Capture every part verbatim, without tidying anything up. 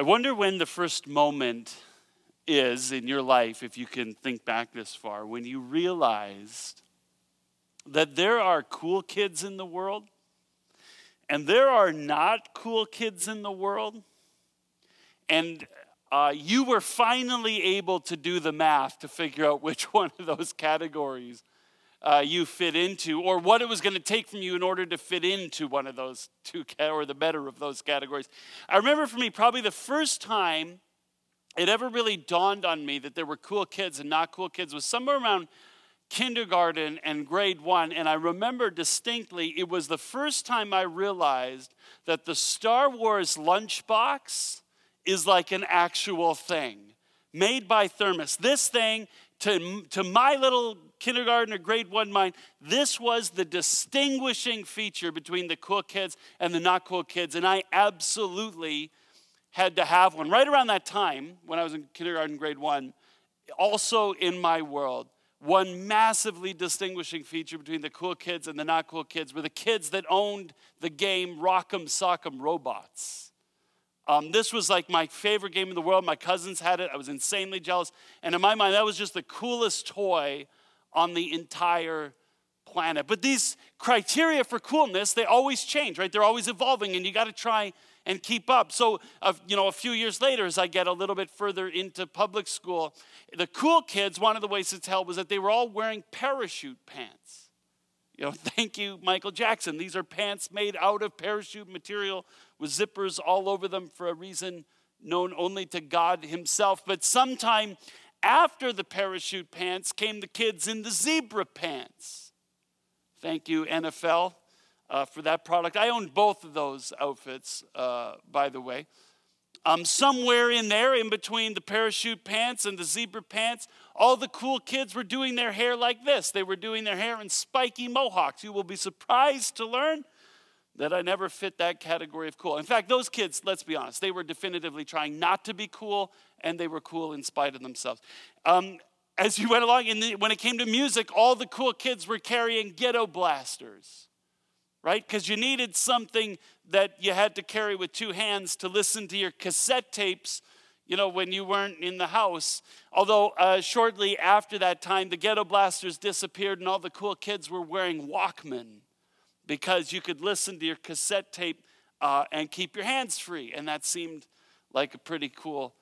I wonder when the first moment is in your life, if you can think back this far, when you realized that there are cool kids in the world and there are not cool kids in the world, and uh, you were finally able to do the math to figure out which one of those categories uh, you fit into, or what it was going to take from you in order to fit into one of those two, or the better of those categories. I remember for me, probably the first time it ever really dawned on me that there were cool kids and not cool kids was somewhere around kindergarten and grade one, and I remember distinctly it was the first time I realized that the Star Wars lunchbox is like an actual thing made by Thermos. This thing, to, to my little kindergarten or grade one mind, this was the distinguishing feature between the cool kids and the not cool kids, and I absolutely had to have one. Right around that time, when I was in kindergarten, grade one, also in my world, one massively distinguishing feature between the cool kids and the not cool kids were the kids that owned the game Rock'em Sock'em Robots. Um, this was like my favorite game in the world. My cousins had it. I was insanely jealous. And in my mind, that was just the coolest toy on the entire planet. But these criteria for coolness, they always change, right? They're always evolving, and you got to try and keep up. So, uh, you know, a few years later, as I get a little bit further into public school, the cool kids, one of the ways to tell was that they were all wearing parachute pants. You know, thank you, Michael Jackson. These are pants made out of parachute material with zippers all over them for a reason known only to God himself. But sometime after the parachute pants came the kids in the zebra pants. Thank you, N F L. Uh, for that product. I owned both of those outfits, uh, by the way. Um, somewhere in there, in between the parachute pants and the zebra pants, all the cool kids were doing their hair like this. They were doing their hair in spiky mohawks. You will be surprised to learn that I never fit that category of cool. In fact, those kids, let's be honest, they were definitively trying not to be cool, and they were cool in spite of themselves. Um, as you went along, and when it came to music, all the cool kids were carrying ghetto blasters. Right? Because you needed something that you had to carry with two hands to listen to your cassette tapes, you know, when you weren't in the house. Although uh, shortly after that time, the ghetto blasters disappeared and all the cool kids were wearing Walkman because you could listen to your cassette tape uh, and keep your hands free. And that seemed like a pretty cool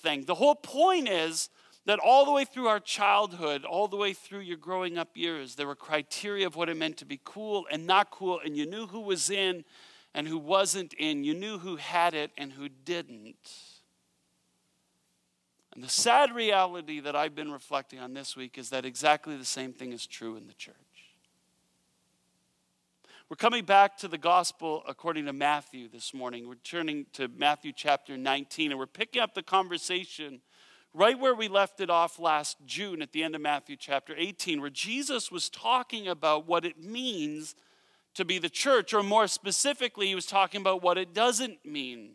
thing. The whole point is that all the way through our childhood, all the way through your growing up years, there were criteria of what it meant to be cool and not cool, and you knew who was in and who wasn't in. You knew who had it and who didn't. And the sad reality that I've been reflecting on this week is that exactly the same thing is true in the church. We're coming back to the gospel according to Matthew this morning. We're turning to Matthew chapter nineteen, and we're picking up the conversation right where we left it off last June at the end of Matthew chapter eighteen, where Jesus was talking about what it means to be the church, or more specifically, he was talking about what it doesn't mean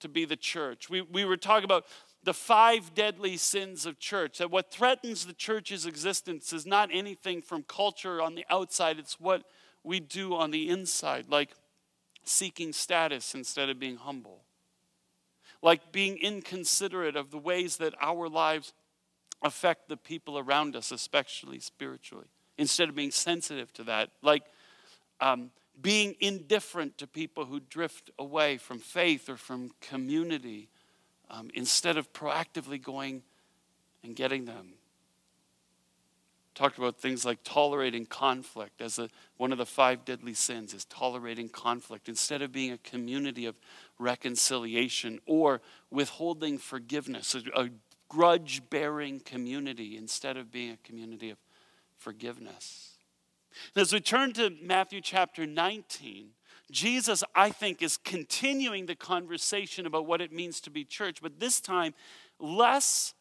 to be the church. We, we were talking about the five deadly sins of church, that what threatens the church's existence is not anything from culture on the outside, it's what we do on the inside, like seeking status instead of being humble. Like being inconsiderate of the ways that our lives affect the people around us, especially spiritually, instead of being sensitive to that. Like um, being indifferent to people who drift away from faith or from community, um, instead of proactively going and getting them. Talked about things like tolerating conflict as a, one of the five deadly sins is tolerating conflict instead of being a community of reconciliation, or withholding forgiveness, a, a grudge-bearing community instead of being a community of forgiveness. And as we turn to Matthew chapter nineteen, Jesus, I think, is continuing the conversation about what it means to be church, but this time less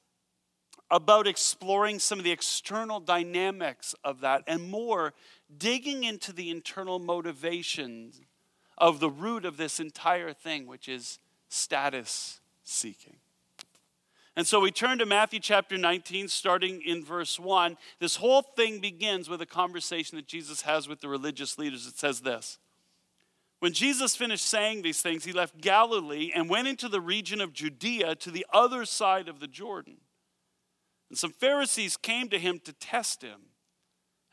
about exploring some of the external dynamics of that and more digging into the internal motivations of the root of this entire thing, which is status seeking. And so we turn to Matthew chapter nineteen, starting in verse one. This whole thing begins with a conversation that Jesus has with the religious leaders. It says this: When Jesus finished saying these things, he left Galilee and went into the region of Judea to the other side of the Jordan. And some Pharisees came to him to test him.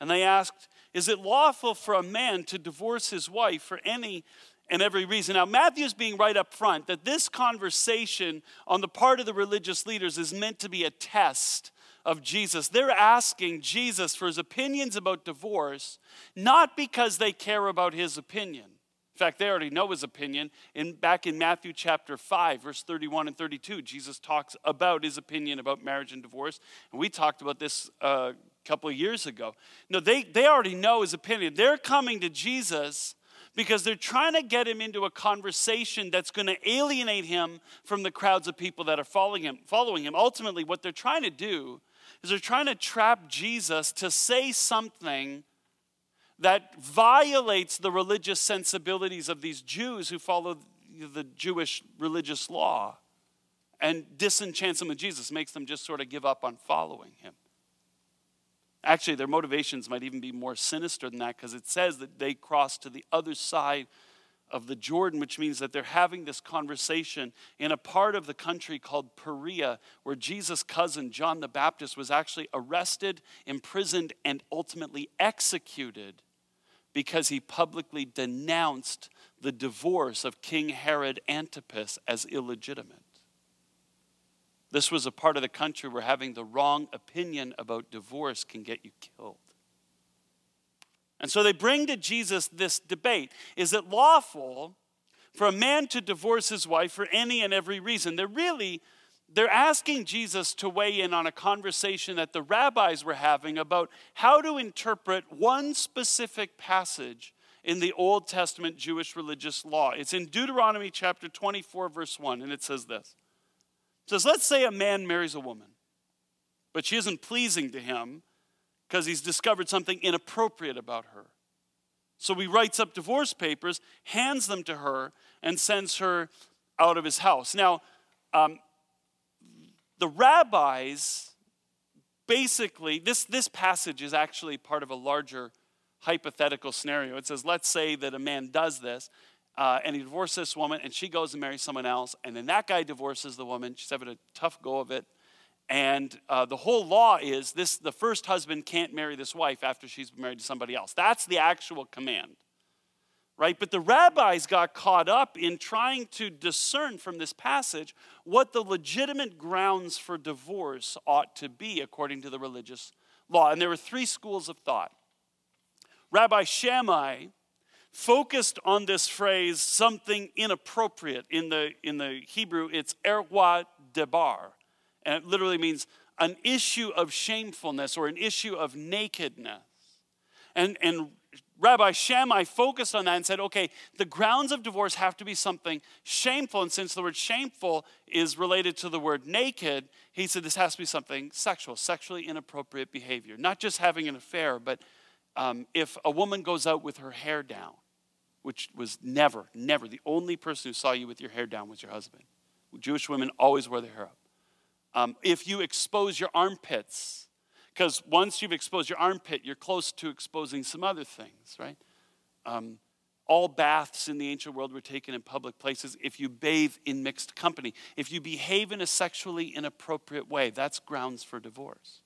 And they asked, is it lawful for a man to divorce his wife for any and every reason? Now, Matthew's being right up front that this conversation on the part of the religious leaders is meant to be a test of Jesus. They're asking Jesus for his opinions about divorce, not because they care about his opinion. In fact, they already know his opinion. In, back in Matthew chapter five, verse thirty-one and thirty-two, Jesus talks about his opinion about marriage and divorce. And we talked about this uh, a couple of years ago. No, they, they already know his opinion. They're coming to Jesus because they're trying to get him into a conversation that's going to alienate him from the crowds of people that are following him. Following him. Ultimately, what they're trying to do is they're trying to trap Jesus to say something that violates the religious sensibilities of these Jews who follow the Jewish religious law, and disenchants them with Jesus, makes them just sort of give up on following him. Actually, their motivations might even be more sinister than that, because it says that they crossed to the other side of the Jordan, which means that they're having this conversation in a part of the country called Perea, where Jesus' cousin, John the Baptist, was actually arrested, imprisoned, and ultimately executed because he publicly denounced the divorce of King Herod Antipas as illegitimate. This was a part of the country where having the wrong opinion about divorce can get you killed. And so they bring to Jesus this debate. Is it lawful for a man to divorce his wife for any and every reason? They're really, they're asking Jesus to weigh in on a conversation that the rabbis were having about how to interpret one specific passage in the Old Testament Jewish religious law. It's in Deuteronomy chapter twenty-four, verse one, and it says this. It says, let's say a man marries a woman, but she isn't pleasing to him, because he's discovered something inappropriate about her. So he writes up divorce papers, hands them to her, and sends her out of his house. Now, um, the rabbis basically, this, this passage is actually part of a larger hypothetical scenario. It says, let's say that a man does this, uh, and he divorces this woman, and she goes and marries someone else, and then that guy divorces the woman. She's having a tough go of it. And uh, the whole law is this: the first husband can't marry this wife after she's married to somebody else. That's the actual command, right? But the rabbis got caught up in trying to discern from this passage what the legitimate grounds for divorce ought to be according to the religious law. And there were three schools of thought. Rabbi Shammai focused on this phrase, something inappropriate. In the, in the Hebrew, it's erwa debar. And it literally means an issue of shamefulness or an issue of nakedness. And, and Rabbi Shammai focused on that and said, okay, the grounds of divorce have to be something shameful. And since the word shameful is related to the word naked, he said this has to be something sexual, sexually inappropriate behavior. Not just having an affair, but um, if a woman goes out with her hair down, which was never, never, the only person who saw you with your hair down was your husband. Jewish women always wear their hair up. Um, if you expose your armpits, because once you've exposed your armpit, you're close to exposing some other things, right? Um, all baths in the ancient world were taken in public places. If you bathe in mixed company, if you behave in a sexually inappropriate way, that's grounds for divorce.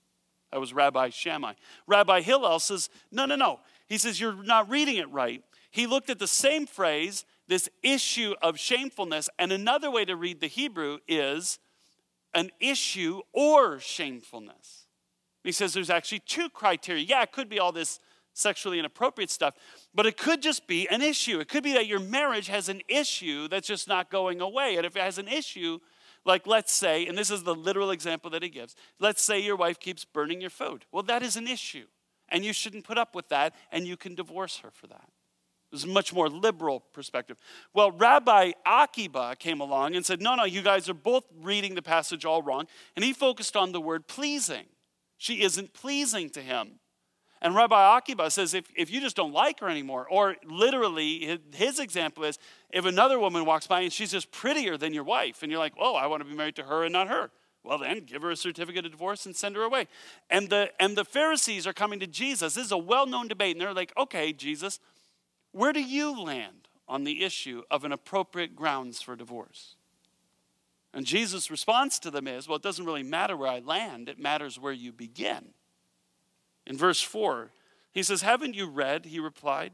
That was Rabbi Shammai. Rabbi Hillel says, no, no, no. He says, you're not reading it right. He looked at the same phrase, this issue of shamefulness, and another way to read the Hebrew is an issue or shamefulness. He says there's actually two criteria. Yeah, it could be all this sexually inappropriate stuff, but it could just be an issue. It could be that your marriage has an issue that's just not going away. And if it has an issue, like let's say, and this is the literal example that he gives, let's say your wife keeps burning your food. Well, that is an issue, and you shouldn't put up with that, and you can divorce her for that. It was a much more liberal perspective. Well, Rabbi Akiba came along and said, no, no, you guys are both reading the passage all wrong. And he focused on the word pleasing. She isn't pleasing to him. And Rabbi Akiba says, if, if you just don't like her anymore, or literally his example is, if another woman walks by and she's just prettier than your wife, and you're like, oh, I want to be married to her and not her. Well, then give her a certificate of divorce and send her away. And the, and the Pharisees are coming to Jesus. This is a well-known debate. And they're like, okay, Jesus, where do you land on the issue of an appropriate grounds for divorce. And Jesus' response to them is, well, it doesn't really matter where I land. It matters where you begin. In verse four, he says, haven't you read, he replied,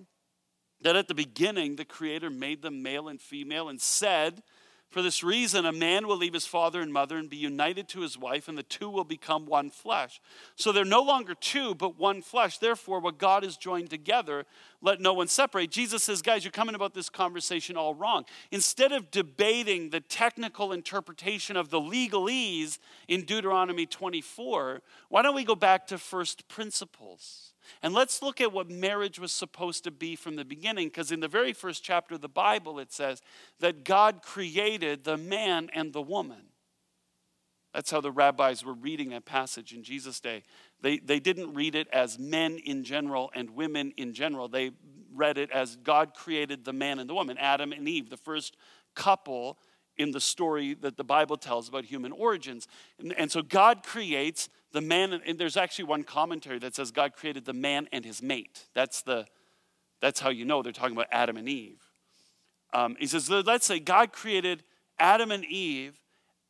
that at the beginning the Creator made them male and female and said, for this reason a man will leave his father and mother and be united to his wife, and the two will become one flesh. So they're no longer two, but one flesh. Therefore, what God has joined together, let no one separate. Jesus says, guys, you're coming about this conversation all wrong. Instead of debating the technical interpretation of the legalese in Deuteronomy twenty-four, why don't we go back to first principles? And let's look at what marriage was supposed to be from the beginning, because in the very first chapter of the Bible, it says that God created the man and the woman. That's how the rabbis were reading that passage in Jesus' day. They, they didn't read it as men in general and women in general. They read it as God created the man and the woman, Adam and Eve, the first couple in the story that the Bible tells about human origins. And, and so God creates the man, and there's actually one commentary that says God created the man and his mate. That's, the, that's how you know they're talking about Adam and Eve. Um, he says, let's say God created Adam and Eve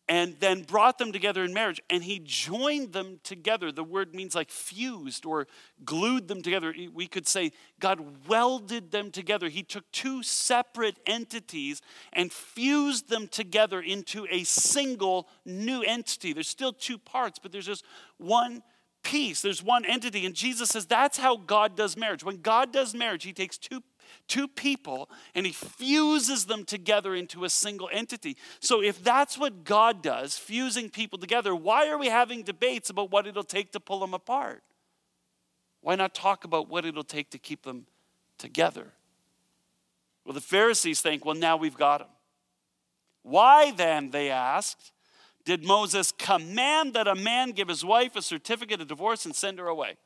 and then brought them together in marriage, and he joined them together. The word means like fused or glued them together. We could say God welded them together. He took two separate entities and fused them together into a single new entity. There's still two parts, but there's just one piece. There's one entity. And Jesus says that's how God does marriage. When God does marriage, he takes two Two people, and he fuses them together into a single entity. So if that's what God does, fusing people together, why are we having debates about what it'll take to pull them apart? Why not talk about what it'll take to keep them together? Well, the Pharisees think, well, now we've got them. Why then, they asked, did Moses command that a man give his wife a certificate of divorce and send her away?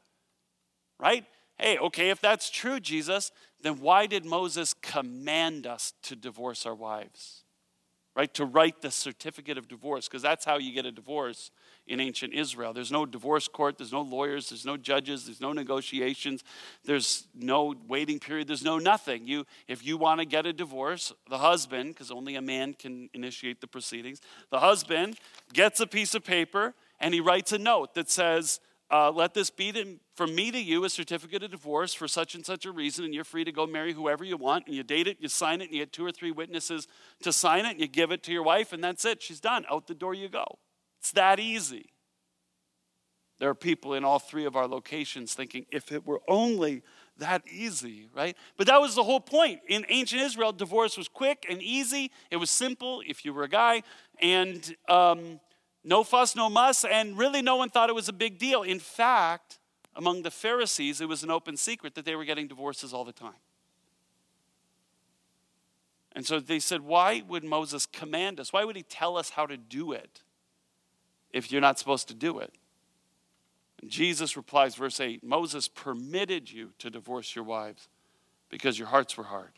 Right? Hey, okay, if that's true, Jesus, then why did Moses command us to divorce our wives? Right? To write the certificate of divorce, because that's how you get a divorce in ancient Israel. There's no divorce court. There's no lawyers. There's no judges. There's no negotiations. There's no waiting period. There's no nothing. You, if you want to get a divorce, the husband, because only a man can initiate the proceedings, the husband gets a piece of paper and he writes a note that says, Uh, let this be to, from me to you a certificate of divorce for such and such a reason, and you're free to go marry whoever you want, and you date it, you sign it, and you get two or three witnesses to sign it, and you give it to your wife, and that's it. She's done. Out the door you go. It's that easy. There are people in all three of our locations thinking, if it were only that easy, right? But that was the whole point. In ancient Israel, divorce was quick and easy. It was simple if you were a guy, and um no fuss, no muss, and really no one thought it was a big deal. In fact, among the Pharisees, it was an open secret that they were getting divorces all the time. And so they said, why would Moses command us? Why would he tell us how to do it if you're not supposed to do it? And Jesus replies, verse eight, Moses permitted you to divorce your wives because your hearts were hard.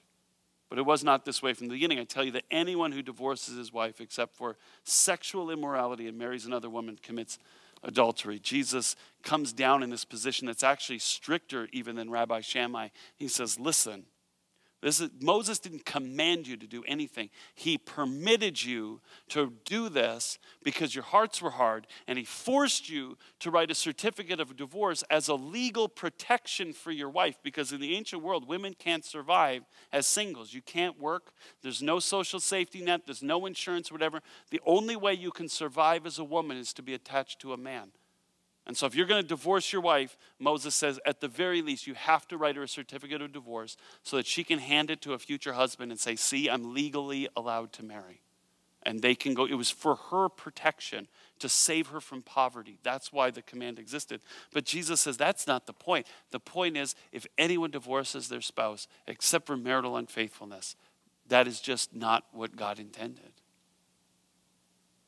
But it was not this way from the beginning. I tell you that anyone who divorces his wife except for sexual immorality and marries another woman commits adultery. Jesus comes down in this position that's actually stricter even than Rabbi Shammai. He says, listen, this is, Moses didn't command you to do anything. He permitted you to do this because your hearts were hard, and he forced you to write a certificate of divorce as a legal protection for your wife, because in the ancient world, women can't survive as singles. You can't work. There's no social safety net. There's no insurance, whatever. The only way you can survive as a woman is to be attached to a man. And so if you're going to divorce your wife, Moses says, at the very least, you have to write her a certificate of divorce so that she can hand it to a future husband and say, see, I'm legally allowed to marry. And they can go, it was for her protection to save her from poverty. That's why the command existed. But Jesus says, that's not the point. The point is, if anyone divorces their spouse, except for marital unfaithfulness, that is just not what God intended.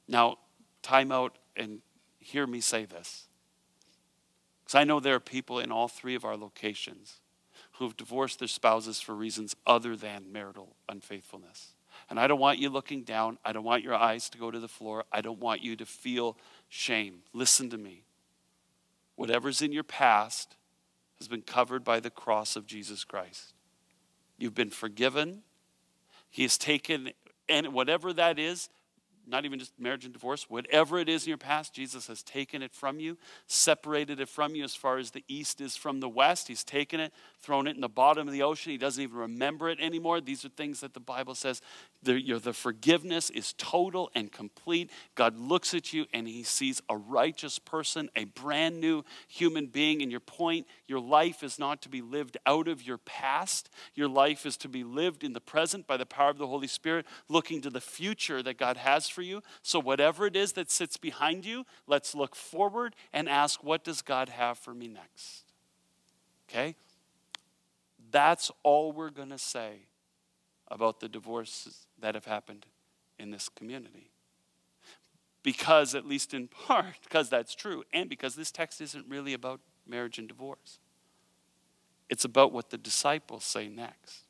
Now, time out and hear me say this. Because I know there are people in all three of our locations who have divorced their spouses for reasons other than marital unfaithfulness. And I don't want you looking down. I don't want your eyes to go to the floor. I don't want you to feel shame. Listen to me. Whatever's in your past has been covered by the cross of Jesus Christ. You've been forgiven He has taken, and whatever that is, not even just marriage and divorce, whatever it is in your past, Jesus has taken it from you, separated it from you as far as the east is from the west. He's taken it, thrown it in the bottom of the ocean. He doesn't even remember it anymore. These are things that the Bible says, the, your, the forgiveness is total and complete. God looks at you and he sees a righteous person, a brand new human being. And your point, your life is not to be lived out of your past. Your life is to be lived in the present by the power of the Holy Spirit, looking to the future that God has for you. For you. So whatever it is that sits behind you, let's look forward and ask, what does God have for me next? Okay? That's all we're going to say about the divorces that have happened in this community. Because, at least in part, because that's true, and because this text isn't really about marriage and divorce. It's about what the disciples say next.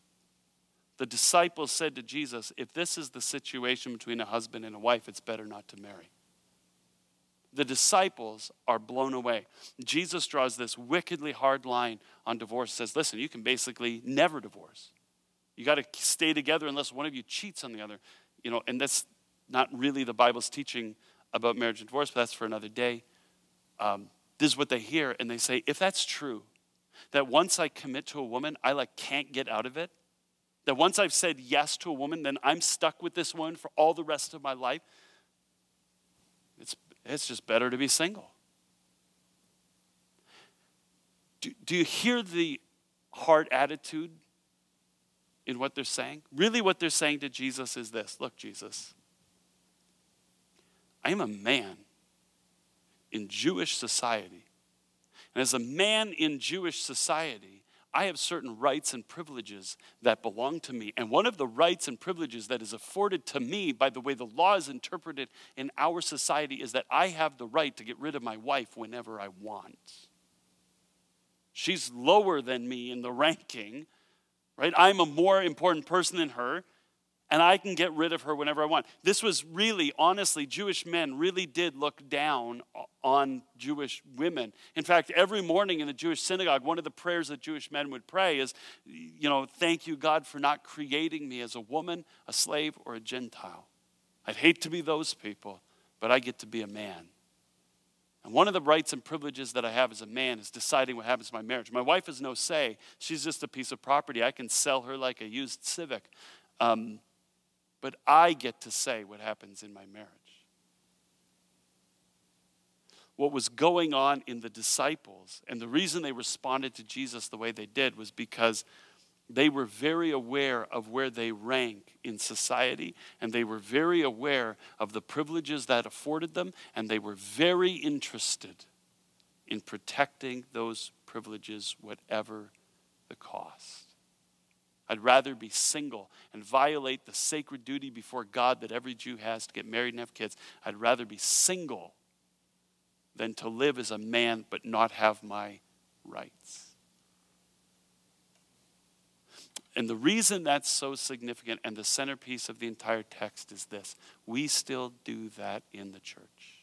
The disciples said to Jesus, if this is the situation between a husband and a wife, it's better not to marry. The disciples are blown away. Jesus draws this wickedly hard line on divorce, says, listen, you can basically never divorce. You got to stay together unless one of you cheats on the other. You know, and that's not really the Bible's teaching about marriage and divorce, but that's for another day. Um, this is what they hear, and they say, if that's true, that once I commit to a woman, I like can't get out of it, that once I've said yes to a woman, then I'm stuck with this one for all the rest of my life. It's, it's just better to be single. Do, do you hear the hard attitude in what they're saying? Really what they're saying to Jesus is this. Look, Jesus, I am a man in Jewish society. And as a man in Jewish society, I have certain rights and privileges that belong to me. And one of the rights and privileges that is afforded to me by the way the law is interpreted in our society is that I have the right to get rid of my wife whenever I want. She's lower than me in the ranking, right? I'm a more important person than her, and I can get rid of her whenever I want. This was really, honestly, Jewish men really did look down on Jewish women. In fact, every morning in the Jewish synagogue, one of the prayers that Jewish men would pray is, you know, thank you, God, for not creating me as a woman, a slave, or a Gentile. I'd hate to be those people, but I get to be a man. And one of the rights and privileges that I have as a man is deciding what happens to my marriage. My wife has no say. She's just a piece of property. I can sell her like a used Civic. Um... But I get to say what happens in my marriage. What was going on in the disciples, and the reason they responded to Jesus the way they did was because they were very aware of where they rank in society, and they were very aware of the privileges that afforded them, and they were very interested in protecting those privileges, whatever the cost. I'd rather be single and violate the sacred duty before God that every Jew has to get married and have kids. I'd rather be single than to live as a man but not have my rights. And the reason that's so significant and the centerpiece of the entire text is this. We still do that in the church.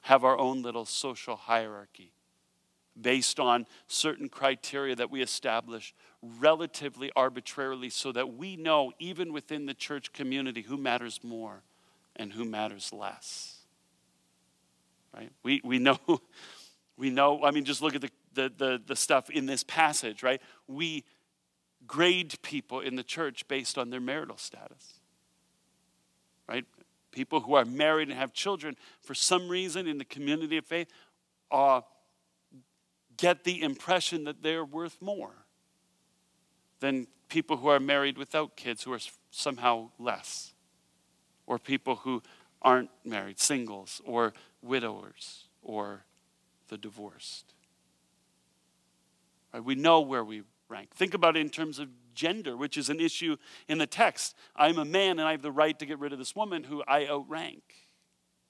Have our own little social hierarchy based on certain criteria that we establish relatively arbitrarily so that we know, even within the church community, who matters more and who matters less. Right? We, we know, we know, I mean, just look at the, the, the, the stuff in this passage, right? We grade people in the church based on their marital status, right? People who are married and have children, for some reason in the community of faith, are get the impression that they're worth more than people who are married without kids, who are somehow less, or people who aren't married, singles, or widowers, or the divorced. Right? We know where we rank. Think about it in terms of gender, which is an issue in the text. I'm a man and I have the right to get rid of this woman who I outrank.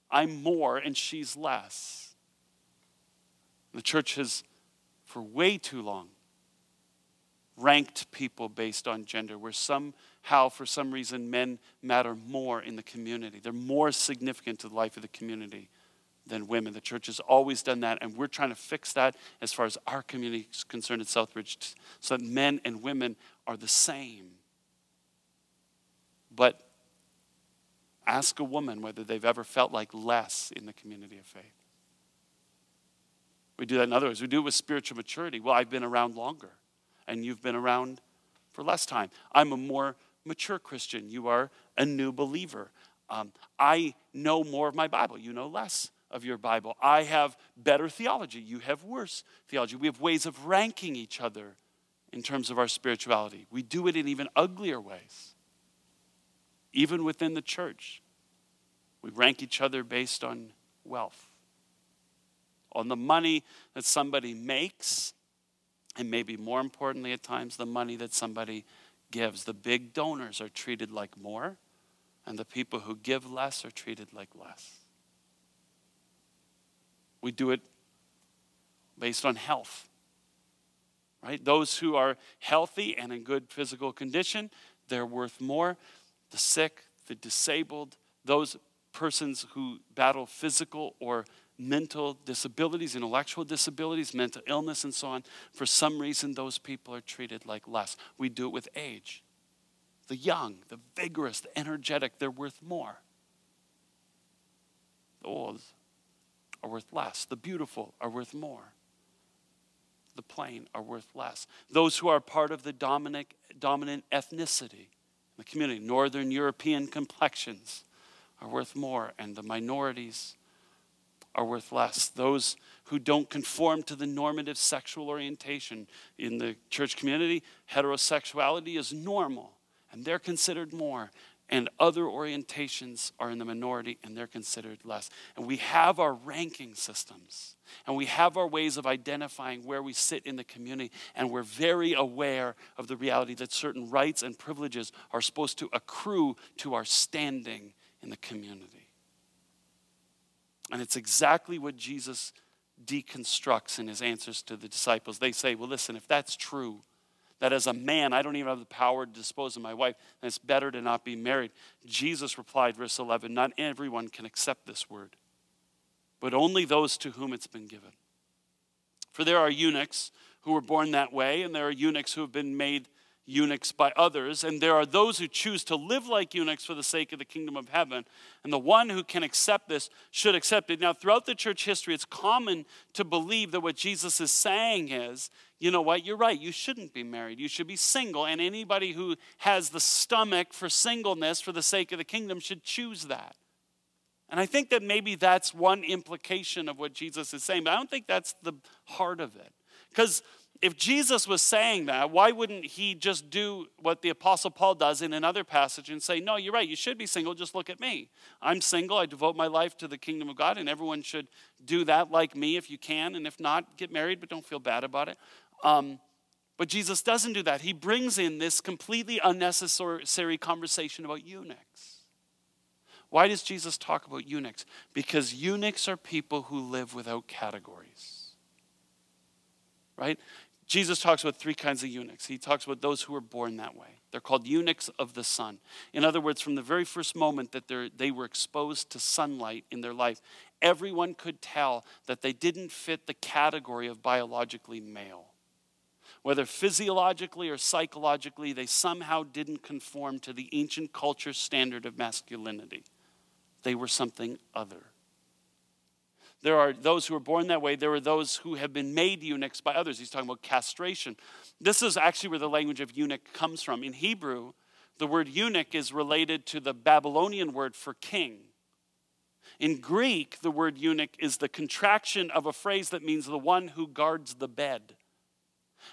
I'm more and she's less. The church has, for way too long, ranked people based on gender, where somehow, for some reason, men matter more in the community. They're more significant to the life of the community than women. The church has always done that, and we're trying to fix that as far as our community is concerned at Southbridge, so that men and women are the same But ask a woman whether they've ever felt like less in the community of faith. We do that in other ways. We do it with spiritual maturity. Well, I've been around longer, and you've been around for less time. I'm a more mature Christian. You are a new believer. Um, I know more of my Bible. You know less of your Bible. I have better theology. You have worse theology. We have ways of ranking each other in terms of our spirituality. We do it in even uglier ways. Even within the church, we rank each other based on wealth, on the money that somebody makes, and maybe more importantly at times, the money that somebody gives. The big donors are treated like more, and the people who give less are treated like less. We do it based on health, right? Those who are healthy and in good physical condition, they're worth more. The sick, the disabled, those persons who battle physical or mental disabilities, intellectual disabilities, mental illness, and so on, for some reason, those people are treated like less. We do it with age. The young, the vigorous, the energetic, they're worth more. The old are worth less. The beautiful are worth more. The plain are worth less. Those who are part of the dominant, dominant ethnicity, the community, Northern European complexions are worth more, and the minorities are worth less. Those who don't conform to the normative sexual orientation in the church community, heterosexuality is normal, and they're considered more, and other orientations are in the minority, and they're considered less. And we have our ranking systems, and we have our ways of identifying where we sit in the community, and we're very aware of the reality that certain rights and privileges are supposed to accrue to our standing in the community. And it's exactly what Jesus deconstructs in his answers to the disciples. They say, well, listen, if that's true, that as a man, I don't even have the power to dispose of my wife, and it's better to not be married. Jesus replied, verse eleven, not everyone can accept this word, but only those to whom it's been given. For there are eunuchs who were born that way, and there are eunuchs who have been made eunuchs by others, and there are those who choose to live like eunuchs for the sake of the kingdom of heaven, and the one who can accept this should accept it. Now, throughout the church history, it's common to believe that what Jesus is saying is, you know what, you're right, you shouldn't be married. You should be single, and anybody who has the stomach for singleness for the sake of the kingdom should choose that. And I think that maybe that's one implication of what Jesus is saying, but I don't think that's the heart of it. Because if Jesus was saying that, why wouldn't he just do what the Apostle Paul does in another passage and say, no, you're right, you should be single, just look at me. I'm single, I devote my life to the kingdom of God, and everyone should do that like me if you can, and if not, get married, but don't feel bad about it. Um, but Jesus doesn't do that. He brings in this completely unnecessary conversation about eunuchs. Why does Jesus talk about eunuchs? Because eunuchs are people who live without categories. Right? Jesus talks about three kinds of eunuchs. He talks about those who were born that way. They're called eunuchs of the sun. In other words, from the very first moment that they were exposed to sunlight in their life, everyone could tell that they didn't fit the category of biologically male. Whether physiologically or psychologically, they somehow didn't conform to the ancient culture standard of masculinity. They were something other. There are those who were born that way. There are those who have been made eunuchs by others. He's talking about castration. This is actually where the language of eunuch comes from. In Hebrew, the word eunuch is related to the Babylonian word for king. In Greek, the word eunuch is the contraction of a phrase that means the one who guards the bed.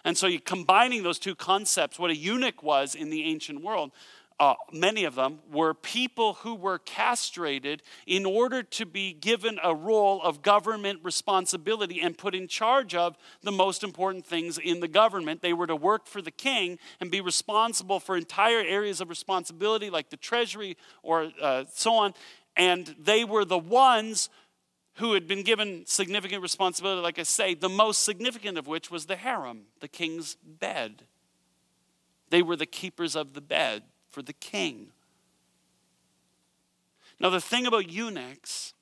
And so you're combining those two concepts. What a eunuch was in the ancient world, uh, many of them were people who were castrated in order to be given a role of government responsibility and put in charge of the most important things in the government. They were to work for the king and be responsible for entire areas of responsibility like the treasury or uh, so on. And they were the ones who had been given significant responsibility, like I say, the most significant of which was the harem, the king's bed. They were the keepers of the bed for the king. Now, the thing about eunuchs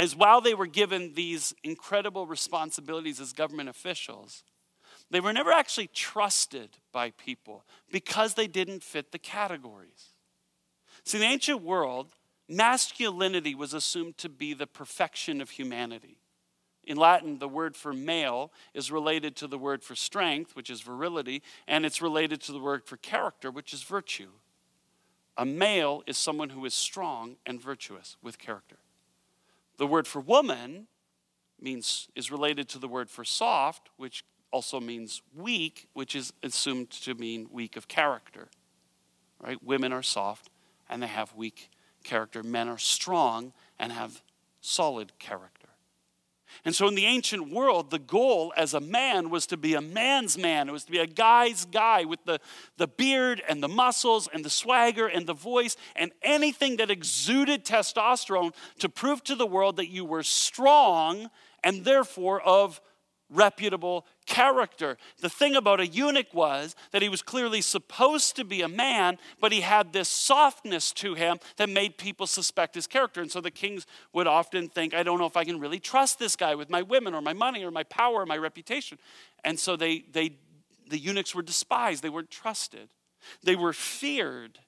is while they were given these incredible responsibilities as government officials, they were never actually trusted by people because they didn't fit the categories. See, in the ancient world, masculinity was assumed to be the perfection of humanity. In Latin, the word for male is related to the word for strength, which is virility, and it's related to the word for character, which is virtue. A male is someone who is strong and virtuous with character. The word for woman means is related to the word for soft, which also means weak, which is assumed to mean weak of character. Right? Women are soft and they have weak character. Men are strong and have solid character. And so in the ancient world, the goal as a man was to be a man's man. It was to be a guy's guy with the, the beard and the muscles and the swagger and the voice and anything that exuded testosterone to prove to the world that you were strong and therefore of reputable character. The thing about a eunuch was that he was clearly supposed to be a man, but he had this softness to him that made people suspect his character. And so the kings would often think, I don't know if I can really trust this guy with my women or my money or my power or my reputation. And so they, they, the eunuchs were despised. They weren't trusted. They were feared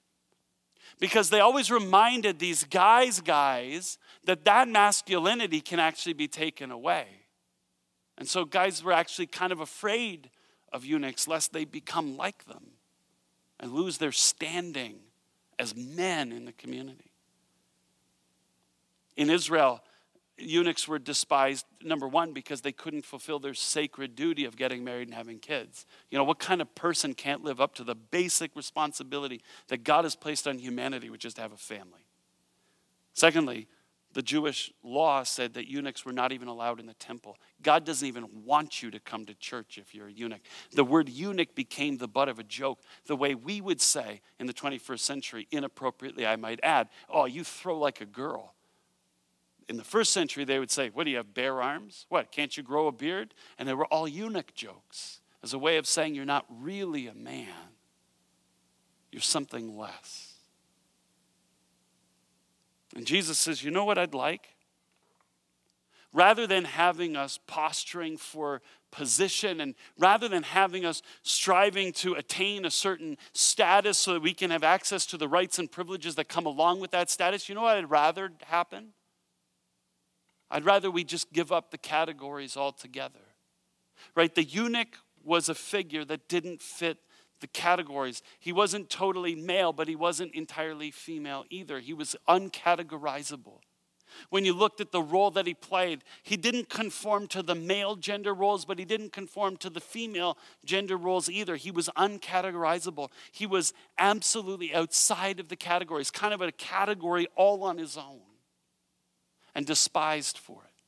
because they always reminded these guys, guys, that that masculinity can actually be taken away. And so guys were actually kind of afraid of eunuchs lest they become like them and lose their standing as men in the community. In Israel, eunuchs were despised, number one, because they couldn't fulfill their sacred duty of getting married and having kids. You know, what kind of person can't live up to the basic responsibility that God has placed on humanity, which is to have a family? Secondly, the Jewish law said that eunuchs were not even allowed in the temple. God doesn't even want you to come to church if you're a eunuch. The word eunuch became the butt of a joke, the way we would say in the twenty-first century, inappropriately, I might add, oh, you throw like a girl. In the first century, they would say, what, do you have bare arms? What, can't you grow a beard? And they were all eunuch jokes as a way of saying you're not really a man. You're something less. And Jesus says, you know what I'd like? Rather than having us posturing for position and rather than having us striving to attain a certain status so that we can have access to the rights and privileges that come along with that status, you know what I'd rather happen? I'd rather we just give up the categories altogether. Right? The eunuch was a figure that didn't fit the categories. He wasn't totally male, but he wasn't entirely female either. He was uncategorizable. When you looked at the role that he played, he didn't conform to the male gender roles, but he didn't conform to the female gender roles either. He was uncategorizable. He was absolutely outside of the categories, kind of a category all on his own, and despised for it.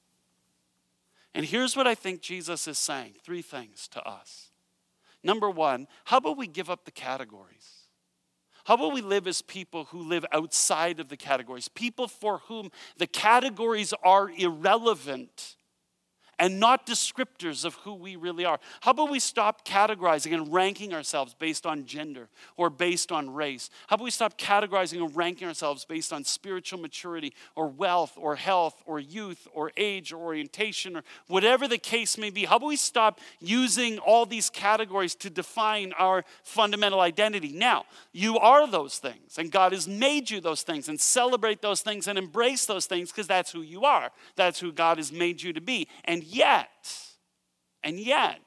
And here's what I think Jesus is saying, three things to us. Number one, how about we give up the categories? How about we live as people who live outside of the categories? People for whom the categories are irrelevant and not descriptors of who we really are. How about we stop categorizing and ranking ourselves based on gender or based on race? How about we stop categorizing and ranking ourselves based on spiritual maturity or wealth or health or youth or age or orientation or whatever the case may be? How about we stop using all these categories to define our fundamental identity? Now, you are those things, and God has made you those things, and celebrate those things and embrace those things because that's who you are. That's who God has made you to be. And And yet, and yet,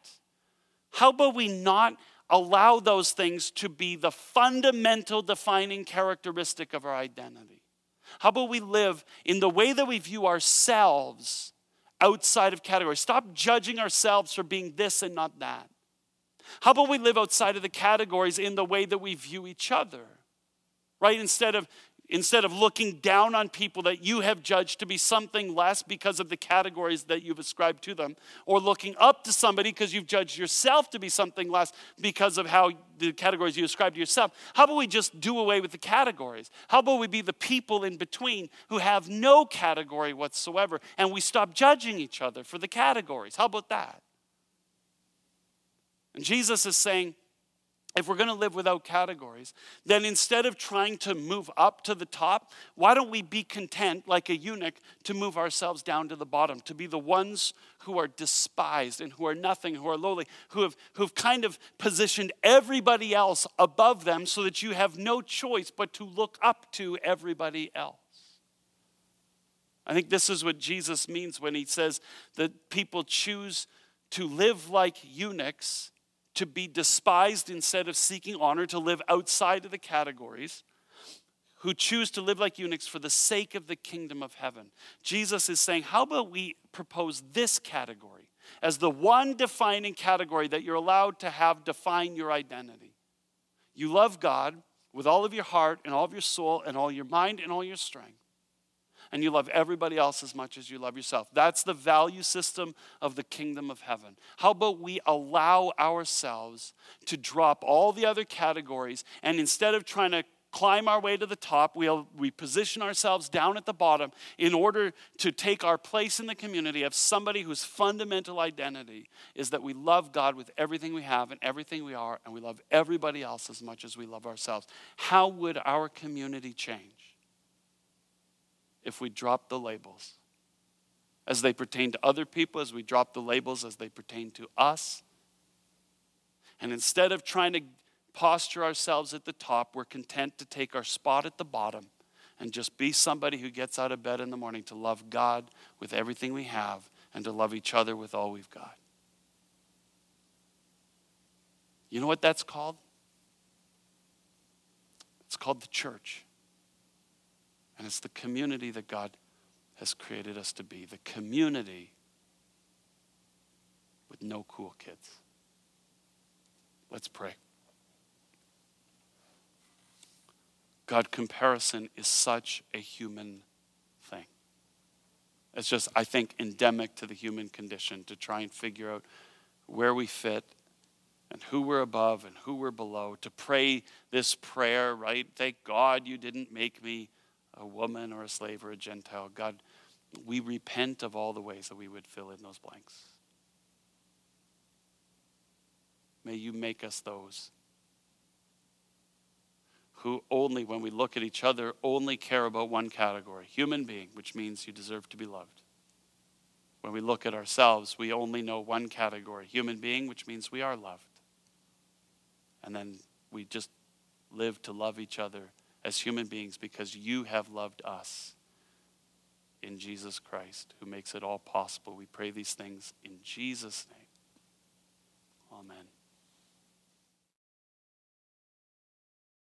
how about we not allow those things to be the fundamental defining characteristic of our identity? How about we live in the way that we view ourselves outside of categories? Stop judging ourselves for being this and not that. How about we live outside of the categories in the way that we view each other? Right? Instead of Instead of looking down on people that you have judged to be something less because of the categories that you've ascribed to them, or looking up to somebody because you've judged yourself to be something less because of how the categories you ascribe to yourself, how about we just do away with the categories? How about we be the people in between who have no category whatsoever and we stop judging each other for the categories? How about that? And Jesus is saying, if we're going to live without categories, then instead of trying to move up to the top, why don't we be content, like a eunuch, to move ourselves down to the bottom, to be the ones who are despised and who are nothing, who are lowly, who have who've kind of positioned everybody else above them so that you have no choice but to look up to everybody else. I think this is what Jesus means when he says that people choose to live like eunuchs, to be despised instead of seeking honor, to live outside of the categories, who choose to live like eunuchs for the sake of the kingdom of heaven. Jesus is saying, how about we propose this category as the one defining category that you're allowed to have define your identity? You love God with all of your heart and all of your soul and all your mind and all your strength. And you love everybody else as much as you love yourself. That's the value system of the kingdom of heaven. How about we allow ourselves to drop all the other categories, and instead of trying to climb our way to the top, we'll, we position ourselves down at the bottom in order to take our place in the community of somebody whose fundamental identity is that we love God with everything we have and everything we are, and we love everybody else as much as we love ourselves. How would our community change if we drop the labels as they pertain to other people, as we drop the labels as they pertain to us? And instead of trying to posture ourselves at the top, we're content to take our spot at the bottom and just be somebody who gets out of bed in the morning to love God with everything we have and to love each other with all we've got. You know what that's called? It's called the church. And it's the community that God has created us to be. The community with no cool kids. Let's pray. God, comparison is such a human thing. It's just, I think, endemic to the human condition to try and figure out where we fit and who we're above and who we're below. To pray this prayer, right? Thank God you didn't make me a woman or a slave or a Gentile. God, we repent of all the ways that we would fill in those blanks. May you make us those who only, when we look at each other, only care about one category, human being, which means you deserve to be loved. When we look at ourselves, we only know one category, human being, which means we are loved. And then we just live to love each other as human beings, because you have loved us in Jesus Christ, who makes it all possible. We pray these things in Jesus' name. Amen.